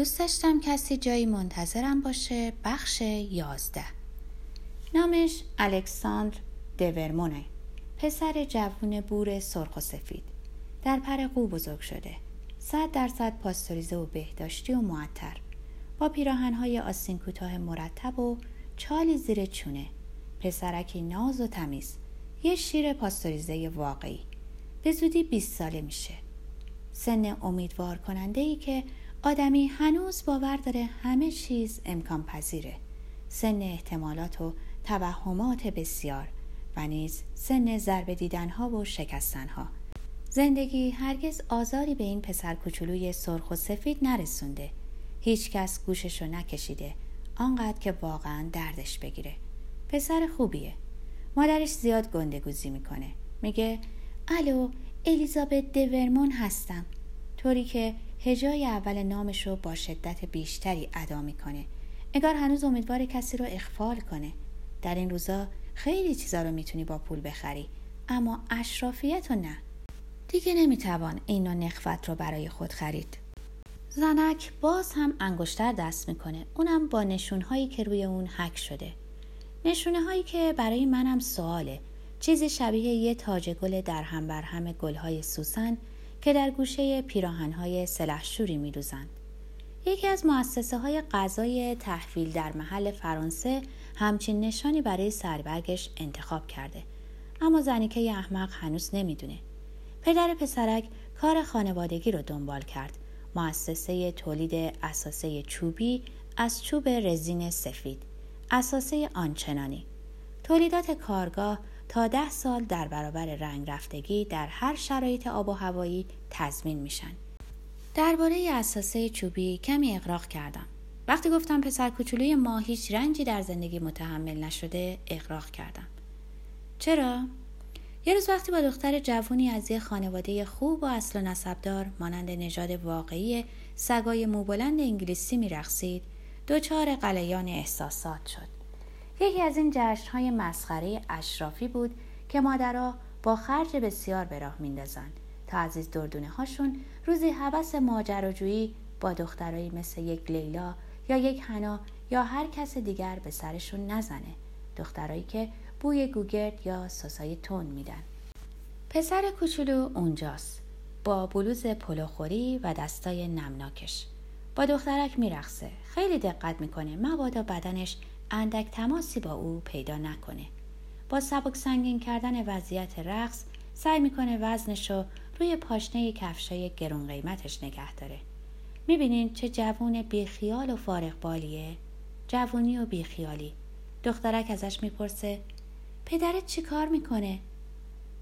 دوست داشتم کسی جایی منتظرم باشه. بخش 11. نامش الکساندر د ورمونه، پسر جوون بور سرخ و سفید. در پرقو بزرگ شده، 100% پاستوریزه و بهداشتی و معطر، با پیراهن‌های آستین کوتاه مرتب و چالی زیر چونه. پسرکی ناز و تمیز، یه شیر پاستوریزه واقعی. به زودی 20 ساله میشه. سن امیدوار کننده‌ای که آدمی هنوز باور داره همه چیز امکان پذیره. سن احتمالات و توهمات بسیار و نیز سن ضربه دیدنها و شکستنها. زندگی هرگز آزاری به این پسر کوچولوی سرخ و سفید نرسونده. هیچ کس گوششو نکشیده آنقدر که واقعا دردش بگیره. پسر خوبیه. مادرش زیاد گندگوزی میکنه. میگه الو، الیزابت د ورمون هستم، طوری که هجای اول نامش رو با شدت بیشتری ادا میکنه، انگار هنوز امیدوار کسی رو اخفال کنه. در این روزا خیلی چیزا رو میتونی با پول بخری، اما اشرافیت رو نه. دیگه نمیتوان این نوع نخوت رو برای خود خرید. زنک باز هم انگشتر دست میکنه، اونم با نشونهایی که روی اون حک شده. نشونه هایی که برای منم سواله، چیزی شبیه یه تاج گل در هم بر هم گل‌های سوسن که در گوشه پیراهن‌های سلحشوری می‌دوزند. یکی از مؤسسه‌های غذای تحویل در محل فرانسه همچین نشانی برای سربرگش انتخاب کرده، اما زنیکه ی احمق هنوز نمی‌دونه. پدر پسرک کار خانوادگی رو دنبال کرد، مؤسسه تولید اساسه چوبی از چوب رزین سفید، اساسه آنچنانی. تولیدات کارگاه تا 10 سال در برابر رنگ رفتگی در هر شرایط آب و هوایی تضمین میشن. درباره اساسه چوبی کمی اغراق کردم. وقتی گفتم پسر کوچولوی ما هیچ رنجی در زندگی متحمل نشده، اغراق کردم. چرا؟ یه روز وقتی با دختر جوونی از یه خانواده خوب و اصل و نسبدار مانند نژاد واقعی سگای موبلند انگلیسی میرقصید، دوچار غلیان احساسات شد. یکی از این جشن‌های مسخره اشرافی بود که مادرها با خرج بسیار به راه میندازن تا عزیز دردونه‌هاشون روزی هوس ماجراجویی با دخترایی مثل یک لیلا یا یک حنا یا هر کس دیگر به سرشون نزنه، دخترایی که بوی گوگرد یا سسای تند میدن. پسر کوچولو اونجاست، با بلوز پلوخوری و دستای نمناکش. با دخترک میرقصه، خیلی دقت میکنه مبادا بدنش اندک تماسی با او پیدا نکنه. با سبک سنگین کردن وضعیت رقص سعی میکنه وزنشو روی پاشنه کفشای گرون قیمتش نگه داره. میبینین چه جوون بیخیال و فارغ بالیه؟ جوونی و بیخیالی. دخترک ازش میپرسه پدرت چی کار میکنه؟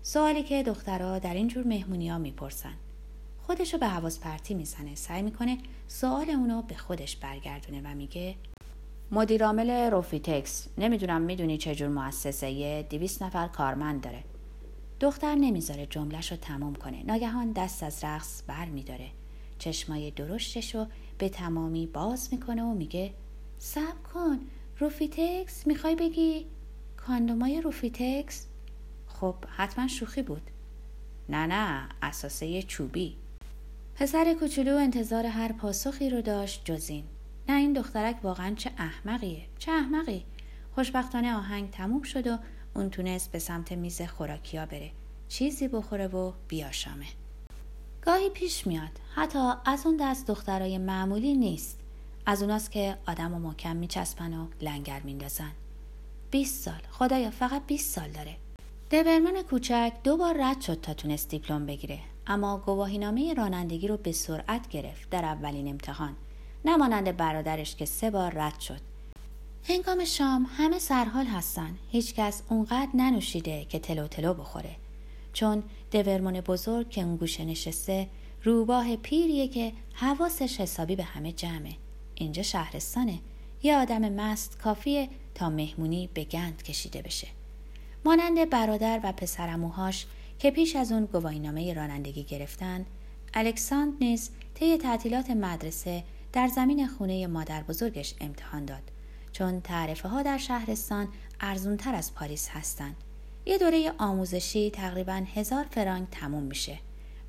سوالی که دخترها در اینجور مهمونی ها میپرسن. خودشو به حواس پرتی میزنه، سعی میکنه سوال اونو به خودش برگردونه و میگه مدیرعامل روفیتکس. نمیدونم میدونی چه جور مؤسسه‌ایه، 200 نفر کارمند داره. دختر نمیذاره جمله‌شو تمام کنه، ناگهان دست از رقص برمی‌داره، چشمای درشتشو به تمامی باز میکنه و میگه صبر کن، روفیتکس میخوای بگی کاندومای روفیتکس؟ خب حتما شوخی بود. نه، اساسه چوبی. پسر کوچولو انتظار هر پاسخی رو داشت جز این. نه، این دخترک واقعا چه احمقی. خوشبختانه آهنگ تموم شد و اون تونست به سمت میز خوراکیا بره، چیزی بخوره و بیاشامه. گاهی پیش میاد، حتی از اون دست دخترای معمولی نیست، از اوناست که آدمو محکم میچسبن و لنگر میندازن. 20 سال، خدایا فقط 20 سال داره. دبرمن کوچک 2 بار رد شد تا تونست دیپلم بگیره، اما گواهینامه رانندگی رو به سرعت گرفت در اولین امتحان، نمانند برادرش که 3 بار رد شد. هنگام شام همه سرحال هستن، هیچ کس اونقدر ننوشیده که تلو تلو بخوره، چون د ورمون بزرگ که اون گوشه نشسته روباه پیریه که حواسش حسابی به همه جمعه. اینجا شهرستانه، یه آدم مست کافیه تا مهمونی به گند کشیده بشه. مانند برادر و پسرعموهاش که پیش از اون گواهینامه رانندگی گرفتن، الکساندر نیز طی تعطیلات مدرسه در زمین خونه مادر بزرگش امتحان داد، چون تعرفه ها در شهرستان ارزون تر از پاریس هستند. یه دوره آموزشی تقریباً 1000 فرانک تموم میشه،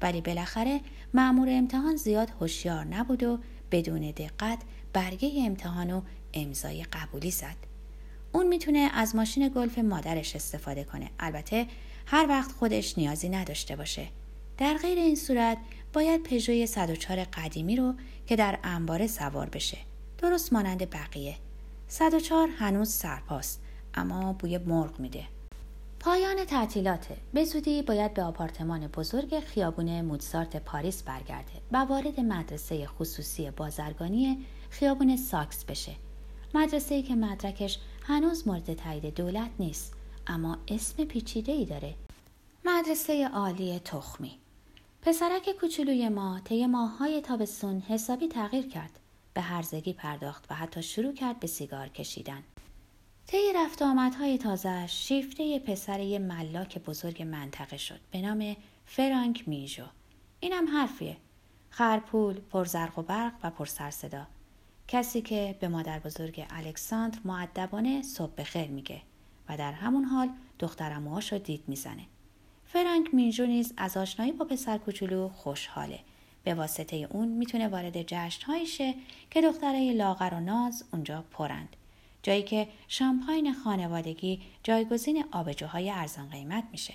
ولی بالاخره مأمور امتحان زیاد هوشیار نبود و بدون دقت برگه امتحان و امضای قبولی زد. اون میتونه از ماشین گلف مادرش استفاده کنه، البته هر وقت خودش نیازی نداشته باشه. در غیر این صورت باید پژوی 104 قدیمی رو که در انبار سوار بشه، درست مانند بقیه. 104 هنوز سرپاست اما بوی مرغ میده. پایان تعطیلاته. به زودی باید به آپارتمان بزرگ خیابون موزارت پاریس برگرده و وارد مدرسه خصوصی بازرگانی خیابون ساکس بشه. مدرسه‌ای که مدرکش هنوز مورد تایید دولت نیست اما اسم پیچیده‌ای داره. مدرسه عالی تخمی. پسرک کوچولوی ما طی ماه‌های تابستون حسابی تغییر کرد. به هرزگی پرداخت و حتی شروع کرد به سیگار کشیدن. طی رفت آمدهای تازه شیفته پسر یه ملاک بزرگ منطقه شد به نام فرانک مینژو. اینم حرفیه. خرپول، پرزرق و برق و پرسرصدا. کسی که به مادر بزرگ الکساندر مؤدبانه صبح بخیر میگه و در همون حال دخترعموهاشو دید میزنه. فرانک مینژو نیز از آشنایی با پسر کوچولو خوشحاله. به واسطه اون میتونه وارد جشن‌هایی شه که دخترای لاغر و ناز اونجا پرند. جایی که شامپاین خانوادگی جایگزین آبجوهای ارزان قیمت میشه.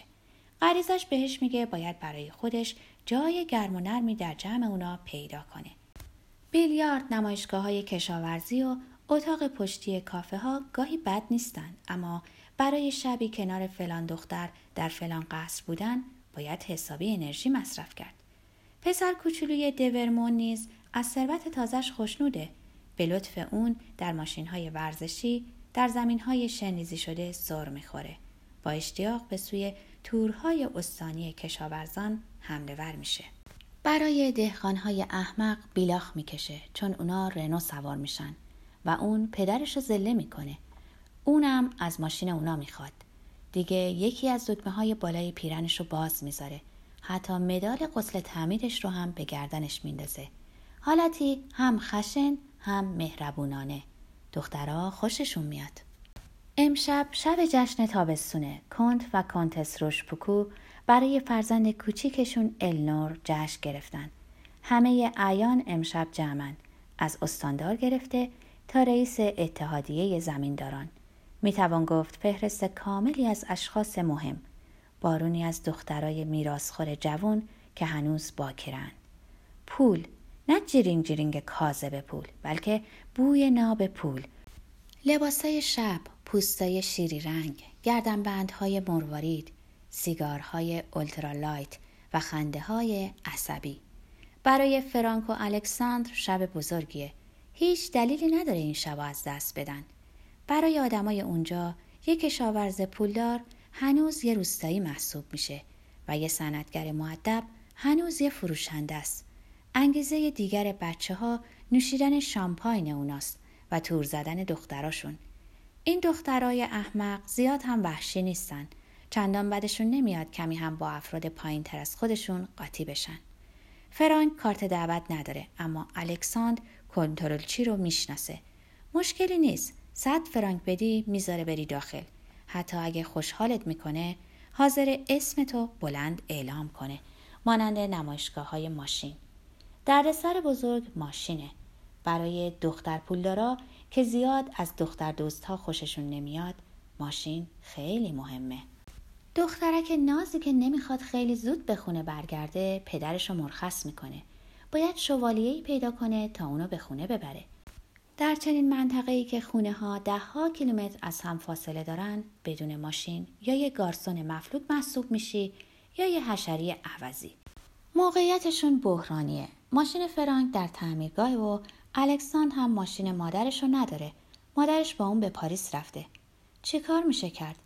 غریزش بهش میگه باید برای خودش جای گرم و نرمی در جمع اونا پیدا کنه. بیلیارد، نمایشگاه‌های کشاورزی و اتاق پشتی کافه ها گاهی بد نیستن، اما برای شبی کنار فلان دختر در فلان قصر بودن باید حسابی انرژی مصرف کرد. پسر کوچولوی دورمون نیز از ثروت تازه‌اش خوشنوده. به لطف اون در ماشین‌های ورزشی در زمین‌های شنریزی شده سر می‌خوره. با اشتیاق به سوی تورهای استانی کشاورزان حمله ور میشه. برای دهقان‌های احمق بیلاخ میکشه چون اونا رنو سوار میشن و اون پدرشو ذله میکنه. اونم از ماشین اونا میخواد. دیگه یکی از دکمه‌های بالای پیرنشو باز میذاره. حتی مدال غسل تعمیدش رو هم به گردنش میندازه. حالتی هم خشن هم مهربونانه. دخترها خوششون میاد. امشب شب جشن تابستونه. کنت و کنتس روشپوکو برای فرزند کوچیکشون النور جشن گرفتن. همه اعیان امشب جمعن، از استاندار گرفته تا رئیس اتحادیه زمینداران. میتوان گفت فهرست کاملی از اشخاص مهم، بارونی از دخترای میراثخوار جوان که هنوز باکرن. پول، نه جیرینگ جیرینگ کاذب پول، بلکه بوی ناب پول. لباسای شب، پوستای شیری رنگ، گردنبندهای مروارید، سیگارهای اولترالایت و خنده‌های عصبی. برای فرانک و الکساندر شب بزرگیه. هیچ دلیلی نداره این شب از دست بدن. برای آدمای اونجا یک کشاورز پولدار هنوز یه روستایی محسوب میشه و یه صنعتگر مؤدب هنوز یه فروشنده است. انگیزه دیگر بچه‌ها نوشیدن شامپاین اوناست و تور زدن دختراشون. این دخترای احمق زیاد هم وحشی نیستن. چندان بدشون نمیاد کمی هم با افراد پایین‌تر از خودشون قاطی بشن. فرانک کارت دعوت نداره اما الکساندر کنترلچی رو میشناسه. مشکلی نیست. 100 فرانک بدی میذاره بری داخل. حتی اگه خوشحالت میکنه حاضر اسمتو بلند اعلام کنه، مانند نمایشگاه‌های ماشین. دردسر بزرگ ماشینه. برای دختر پولدارا که زیاد از دختر دوست‌ها خوششون نمیاد، ماشین خیلی مهمه. دخترک نازی که نمیخواد خیلی زود به خونه برگرده، پدرشو مرخص میکنه. باید شوالیه‌ای پیدا کنه تا اونو به خونه ببره. در چنین منطقه‌ای که خونه‌ها ده‌ها کیلومتر از هم فاصله دارن، بدون ماشین یا یه گارسون مفلوک محسوب میشی یا یه حشری عوضی. موقعیتشون بحرانیه. ماشین فرانک در تعمیرگاه و الکساندر هم ماشین مادرشو نداره. مادرش با اون به پاریس رفته. چی کار میشه کرد؟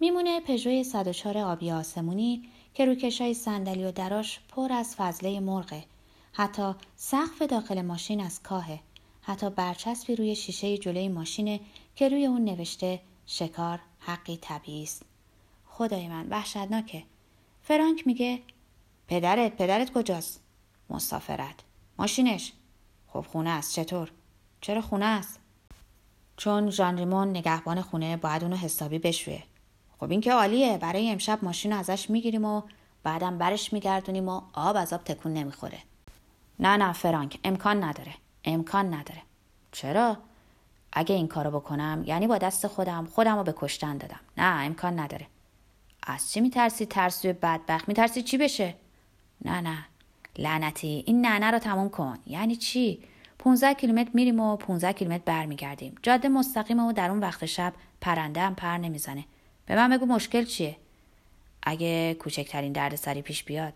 میمونه پژوی 104 آبی آسمونی که روکشای صندلی و دراش پر از فضله مرغه. حتی سقف داخل ماشین از کاهه. حتی برچسبی روی شیشه جلوی ماشینه که روی اون نوشته شکار حقی طبیعی است. خدای من وحشتناکه. فرانک میگه پدرت کجاست؟ مسافرت. ماشینش؟ خب خونه است. چطور؟ چرا خونه است؟ چون ژان ریمون نگهبان خونه باید اونو حسابی بشویه. خب این که عالیه. برای امشب ماشینو ازش میگیریم و بعدم برش میگردونیم و آب از آب تکون نمیخوره. نه فرانک امکان نداره. امکان نداره. چرا؟ اگه این کارو بکنم یعنی با دست خودم رو به کشتن دادم. نه، امکان نداره. از چی میترسی؟ ترسوی بدبخت. میترسی چی بشه؟ نه لعنتی، این ننه رو تموم کن. یعنی چی؟ 15 کیلومتر میریم و 15 کیلومتر برمیگردیم. جاده مستقیمه و در اون وقت شب پرنده هم پر نمیزنه. به من بگو مشکل چیه؟ اگه کوچکترین دردسری پیش بیاد.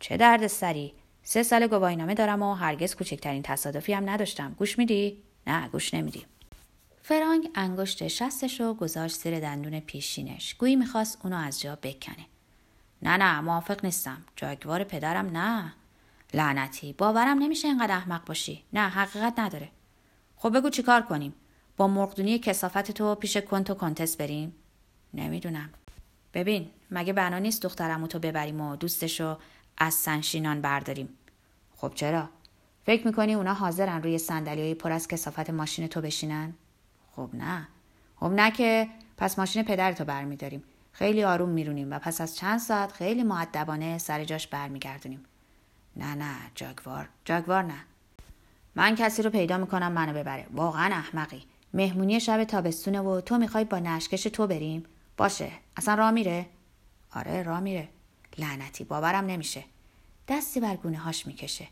چه دردسری؟ 3 سال گواهینامه دارم و هرگز کوچکترین تصادفی هم نداشتم. گوش میدی؟ نه، گوش نمیدی. فرانک انگشت شستشو گذاشت زیر دندون پیشینش. گویی میخواست اونو از جا بکنه. نه، موافق نیستم. جاگوار پدرم نه. لعنتی، باورم نمیشه اینقدر احمق باشی. نه، حقیقت نداره. خب بگو چیکار کنیم؟ با مرغدونی کثافت تو پیش کنتس بریم؟ نمیدونم. ببین، مگه بنا نیست دخترمو تو ببریم و دوستشو از سنشینان برداریم؟ خب چرا؟ فکر میکنی اونا حاضرن روی صندلیای پر از کثافت ماشین تو بشینن؟ خب نه که پس ماشین پدرتو برمیداریم. خیلی آروم میرونیم و پس از چند ساعت خیلی مؤدبانه سر جاش برمیگردونیم. نه، جاگوار نه. من کسی رو پیدا میکنم منو ببره. واقعا احمقی. مهمونی شب تابستونه و تو میخوای با نشکش تو بریم؟ باشه. اصلا راه میره؟ آره راه میره. لعنتی، باورم نمیشه. دستی بر گونه هاش میکشه.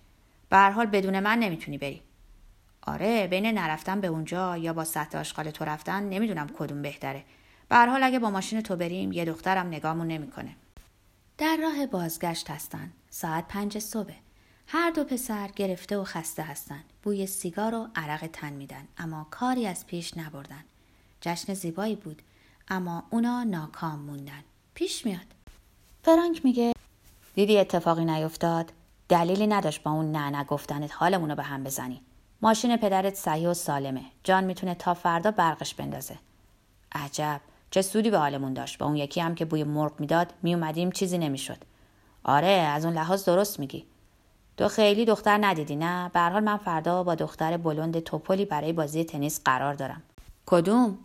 به هر حال بدون من نمیتونی بری. آره، بین نرفتن به اونجا یا با سطح آشغال تو رفتن نمیدونم کدوم بهتره. به هر حال اگه با ماشین تو بریم یه دخترم نگامون نمیکنه. در راه بازگشت هستن. ساعت 5 صبح. هر دو پسر گرفته و خسته هستن. بوی سیگار و عرق تن میدن، اما کاری از پیش نبردن. جشن زیبایی بود، اما اونا ناکام موندن. پیش میاد. فرانک میگه دیدی اتفاقی نیفتاد؟ دلیلی نداشت با اون نه گفتنت حالمونو به هم بزنی. ماشین پدرت صحیح و سالمه. جان میتونه تا فردا برقش بندازه. عجب، چه سودی به حالمون داشت. با اون یکی هم که بوی مرغ میداد میومدیم چیزی نمیشد. آره، از اون لحاظ درست میگی. تو خیلی دختر ندیدی نه؟ به هر حال من فردا با دختر بلند توپلی برای بازی تنیس قرار دارم. کدوم؟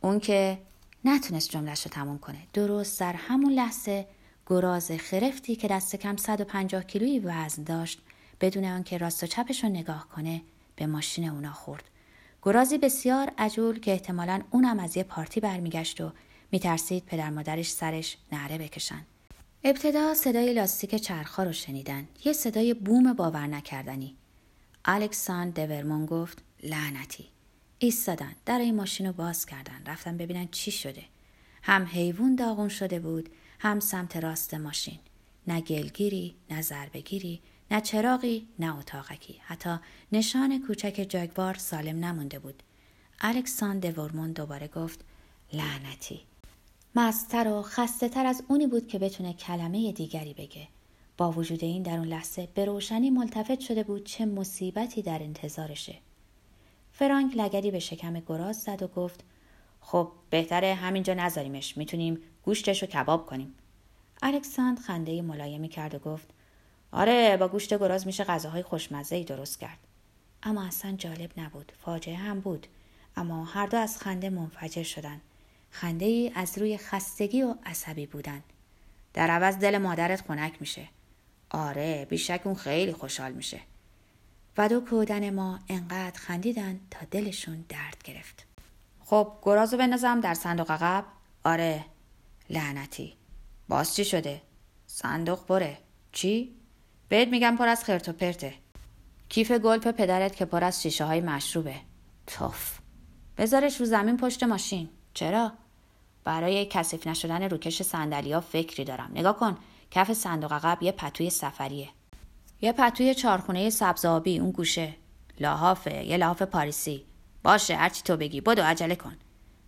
اون که نتونست جمله‌شو تموم کنه. درست در همون لحظه گراز خرفتی که دست کم 150 کیلویی وزن داشت بدون آنکه راست و چپش رو نگاه کنه به ماشین اونا خورد. گرازی بسیار عجول که احتمالاً اونم از یه پارتی برمیگشت و میترسید پدر مادرش سرش نعره بکشن. ابتدا صدای لاستیک چرخ‌ها رو شنیدن. یه صدای بوم باور نکردنی. الکساندر دورمون گفت لعنتی. ایستادن، در این ماشین رو باز کردن، رفتن ببینن چی شده. هم حیوان داغون شده بود، هم سمت راست ماشین. نه گلگیری، نه ضربه‌گیری، نه چراغی، نه اتاقکی. حتی نشان کوچک جاگوار سالم نمونده بود. الکساندر دورمون دوباره گفت لعنتی. مستر و خسته تر از اونی بود که بتونه کلمه دیگری بگه. با وجود این در اون لحظه به روشنی ملتفت شده بود چه مصیبتی در انتظارشه. فرانک لگدی به شکم گراز زد و گفت خب بهتره همینجا نذاریمش، میتونیم گوشتشو کباب کنیم. الکساندر خنده ملایمی کرد و گفت آره، با گوشت گراز میشه غذاهای خوشمزه‌ای درست کرد. اما اصلا جالب نبود، فاجعه هم بود، اما هر دو از خنده منفجر شدن. خنده‌ای از روی خستگی و عصبی بودن. در عوض دل مادرت خنک میشه. آره، بیشک اون خیلی خوشحال میشه. و دو کودن ما انقدر خندیدن تا دلشون درد گرفت. خب گرازو بندازم در صندوق عقب؟ آره. لعنتی. باز چی شده؟ صندوق بره. چی؟ بهت میگم پر از خرت و پرته. کیف گلپ پدرت که پر از شیشه های مشروبه. توف. بذارش رو زمین پشت ماشین. چرا؟ برای کثیف نشدن روکش صندلی‌ها فکری دارم. نگاه کن، کف صندوق عقب یه پتوی سفریه. یه پتوی چارخونه سبز آبی اون گوشه. لحافه، یه لحاف پاریسی. باشه، هرچی تو بگی. بدو عجله کن.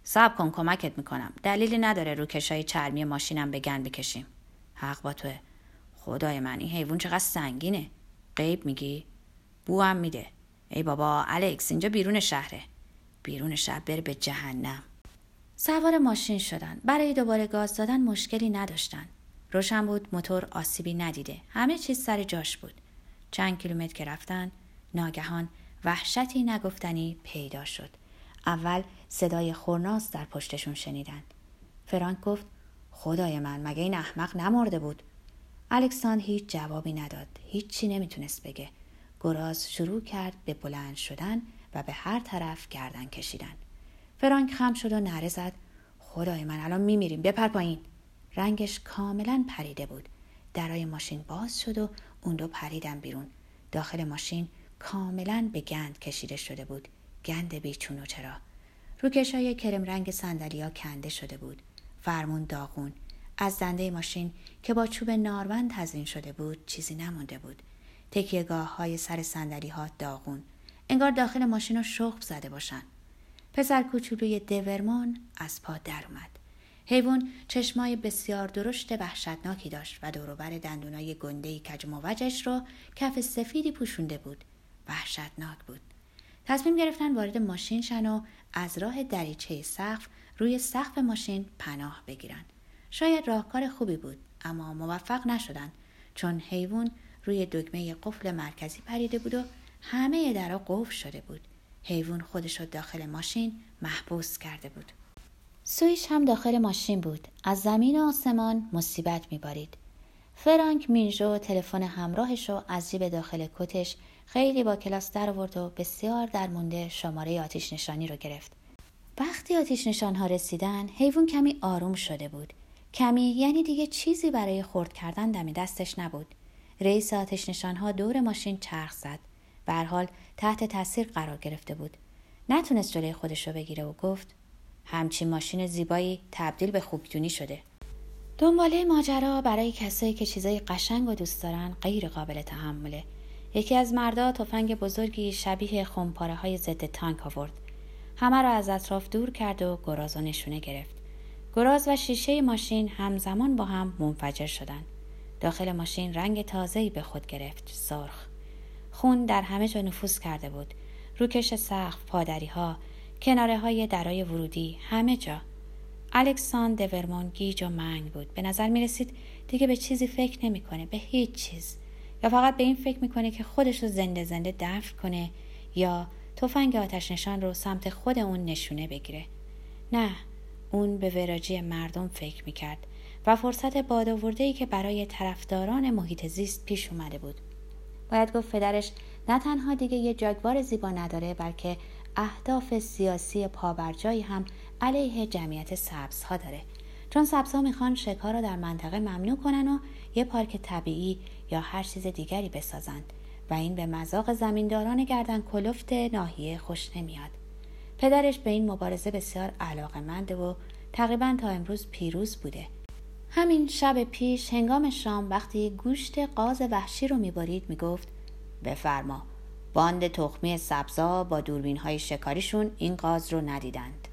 صبر کن، کمکت میکنم. دلیلی نداره روکش‌های چرمی ماشینم به گند بکشیم. حق با توه. خدای من، این حیوان چقدر سنگینه. غیب میگی؟ بو هم میده. ای بابا، الکس اینجا بیرون شهره. بیرون شهر بره به جهنم. سوار ماشین شدن. برای دوباره گاز دادن مشکلی نداشتن. روشن بود موتور آسیبی ندیده. همه چیز سر جاش بود. چند کیلومتر که رفتن، ناگهان وحشتی نگفتنی پیدا شد. اول صدای خورناس در پشتشون شنیدن. فرانک گفت خدای من، مگه این احمق نمرده بود؟ الکساندر هیچ جوابی نداد. هیچ چی نمیتونست بگه. گراز شروع کرد به بلند شدن و به هر طرف گردن کشیدن. فرانک خم شد و نعره زد: خدای من، الان میمیریم، بپر پایین. رنگش کاملا پریده بود. درای ماشین باز شد و اون دو پریدن بیرون. داخل ماشین کاملا به گند کشیده شده بود، گند بیچون و چرا. روکشای کرم رنگ صندلی‌ها کنده شده بود. فرمون داغون. از دنده ماشین که با چوب نارون تزیین شده بود چیزی نمونده بود. تکیه‌گاه‌های سر صندلی‌ها داغون، انگار داخل ماشین رو شخم زده باشن. پسر کوچولوی دورمان از پا در اومد. حیوان چشمای بسیار درشت وحشتناکی داشت و دور و بر دندونای گنده‌ای کج موجش رو کف سفیدی پوشونده بود. وحشتناک بود. تصمیم گرفتن وارد ماشین شن و از راه دریچه سقف روی سقف ماشین پناه بگیرن. شاید راهکار خوبی بود، اما موفق نشدن، چون حیوان روی دکمه قفل مرکزی پریده بود و همه درها قفل شده بود. حیوان خودش رو داخل ماشین محبوس کرده بود. سویش هم داخل ماشین بود. از زمین و آسمان مصیبت می‌بارید. فرانک مینژو تلفن همراهش رو از جیب داخل کتش خیلی با کلاس در آورد و بسیار درمونده شماره آتش نشانی رو گرفت. وقتی آتش نشان‌ها رسیدن، حیوان کمی آروم شده بود. کمی یعنی دیگه چیزی برای خرد کردن دم دستش نبود. رئیس آتش نشان‌ها دور ماشین چرخ زد. به هر حال تحت تاثیر قرار گرفته بود. نتونست جلوی خودش رو بگیره و گفت: همچین ماشین زیبایی تبدیل به خوبتونی شده. دنباله ماجرا برای کسایی که چیزای قشنگ و دوست دارن غیر قابل تحمله. یکی از مردا تفنگ بزرگی شبیه خمپاره‌های ضد تانک آورد. همه را از اطراف دور کرد و گراز و نشونه گرفت. گراز و شیشه ماشین همزمان با هم منفجر شدند. داخل ماشین رنگ تازه‌ای به خود گرفت، سرخ. خون در همه جا نفوذ کرده بود. روکش سقف، پادری‌ها، کناره‌های درای ورودی، همه جا. الکساندر د ورمون گیج و منگ بود. به نظر می‌رسید دیگه به چیزی فکر نمی‌کنه، به هیچ چیز. یا فقط به این فکر می‌کنه که خودش رو زنده زنده دفن کنه یا تفنگ آتش نشان رو سمت خود اون نشونه بگیره. نه، اون به وراجی مردم فکر می‌کرد و فرصت بادآورده‌ای که برای طرفداران محیط زیست پیش اومده بود. باید گفت پدرش نه تنها دیگه یه جاگوار زیبا نداره، بلکه اهداف سیاسی پابرجایی هم علیه جمعیت سبزها داره، چون سبزها میخوان شکار رو در منطقه ممنوع کنن و یه پارک طبیعی یا هر چیز دیگری بسازن و این به مذاق زمینداران گردن کلفت ناحیه خوش نمیاد. پدرش به این مبارزه بسیار علاقه‌منده و تقریبا تا امروز پیروز بوده. همین شب پیش هنگام شام وقتی گوشت قاز وحشی رو میبارید میگفت: بفرما، باند تخمی سبزا با دوربین‌های شکاریشون این قاز رو ندیدند.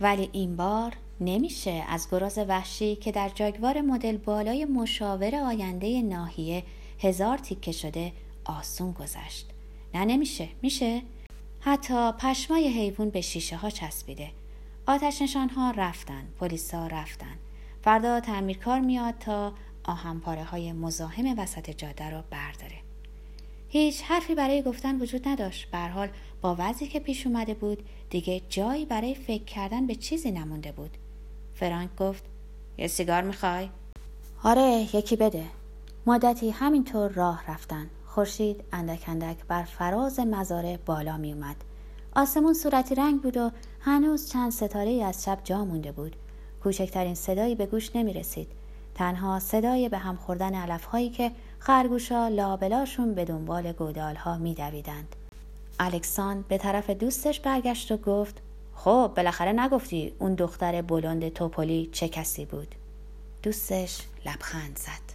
ولی این بار نمیشه از گراز وحشی که در جاگوار مدل بالای مشاور آینده ناحیه 1000 تیکه شده آسون گذشت. نه نمیشه، میشه. حتی پشمای حیوان به شیشه ها چسبیده. آتش نشان ها رفتن، پلیسا رفتن. فردا تعمیرکار میاد تا آهنپاره های مزاحم وسط جاده رو برداره. هیچ حرفی برای گفتن وجود نداشت. به هر حال با وضعی که پیش اومده بود دیگه جایی برای فکر کردن به چیزی نمونده بود. فرانک گفت: یه سیگار میخوای؟ آره، یکی بده. مدتی همینطور راه رفتن. خورشید اندک اندک بر فراز مزارع بالا می اومد. آسمون صورتی رنگ بود و هنوز چند ستاره‌ای از شب جا مونده بود. کوچکترین صدایی به گوش نمی رسید. تنها صدای به هم خوردن علف‌هایی که خرگوش‌ها لابلاشون به دنبال گودال‌ها می‌دویدند. الکساندر به طرف دوستش برگشت و گفت: خب بالاخره نگفتی اون دختر بلند توپلی چه کسی بود؟ دوستش لبخند زد.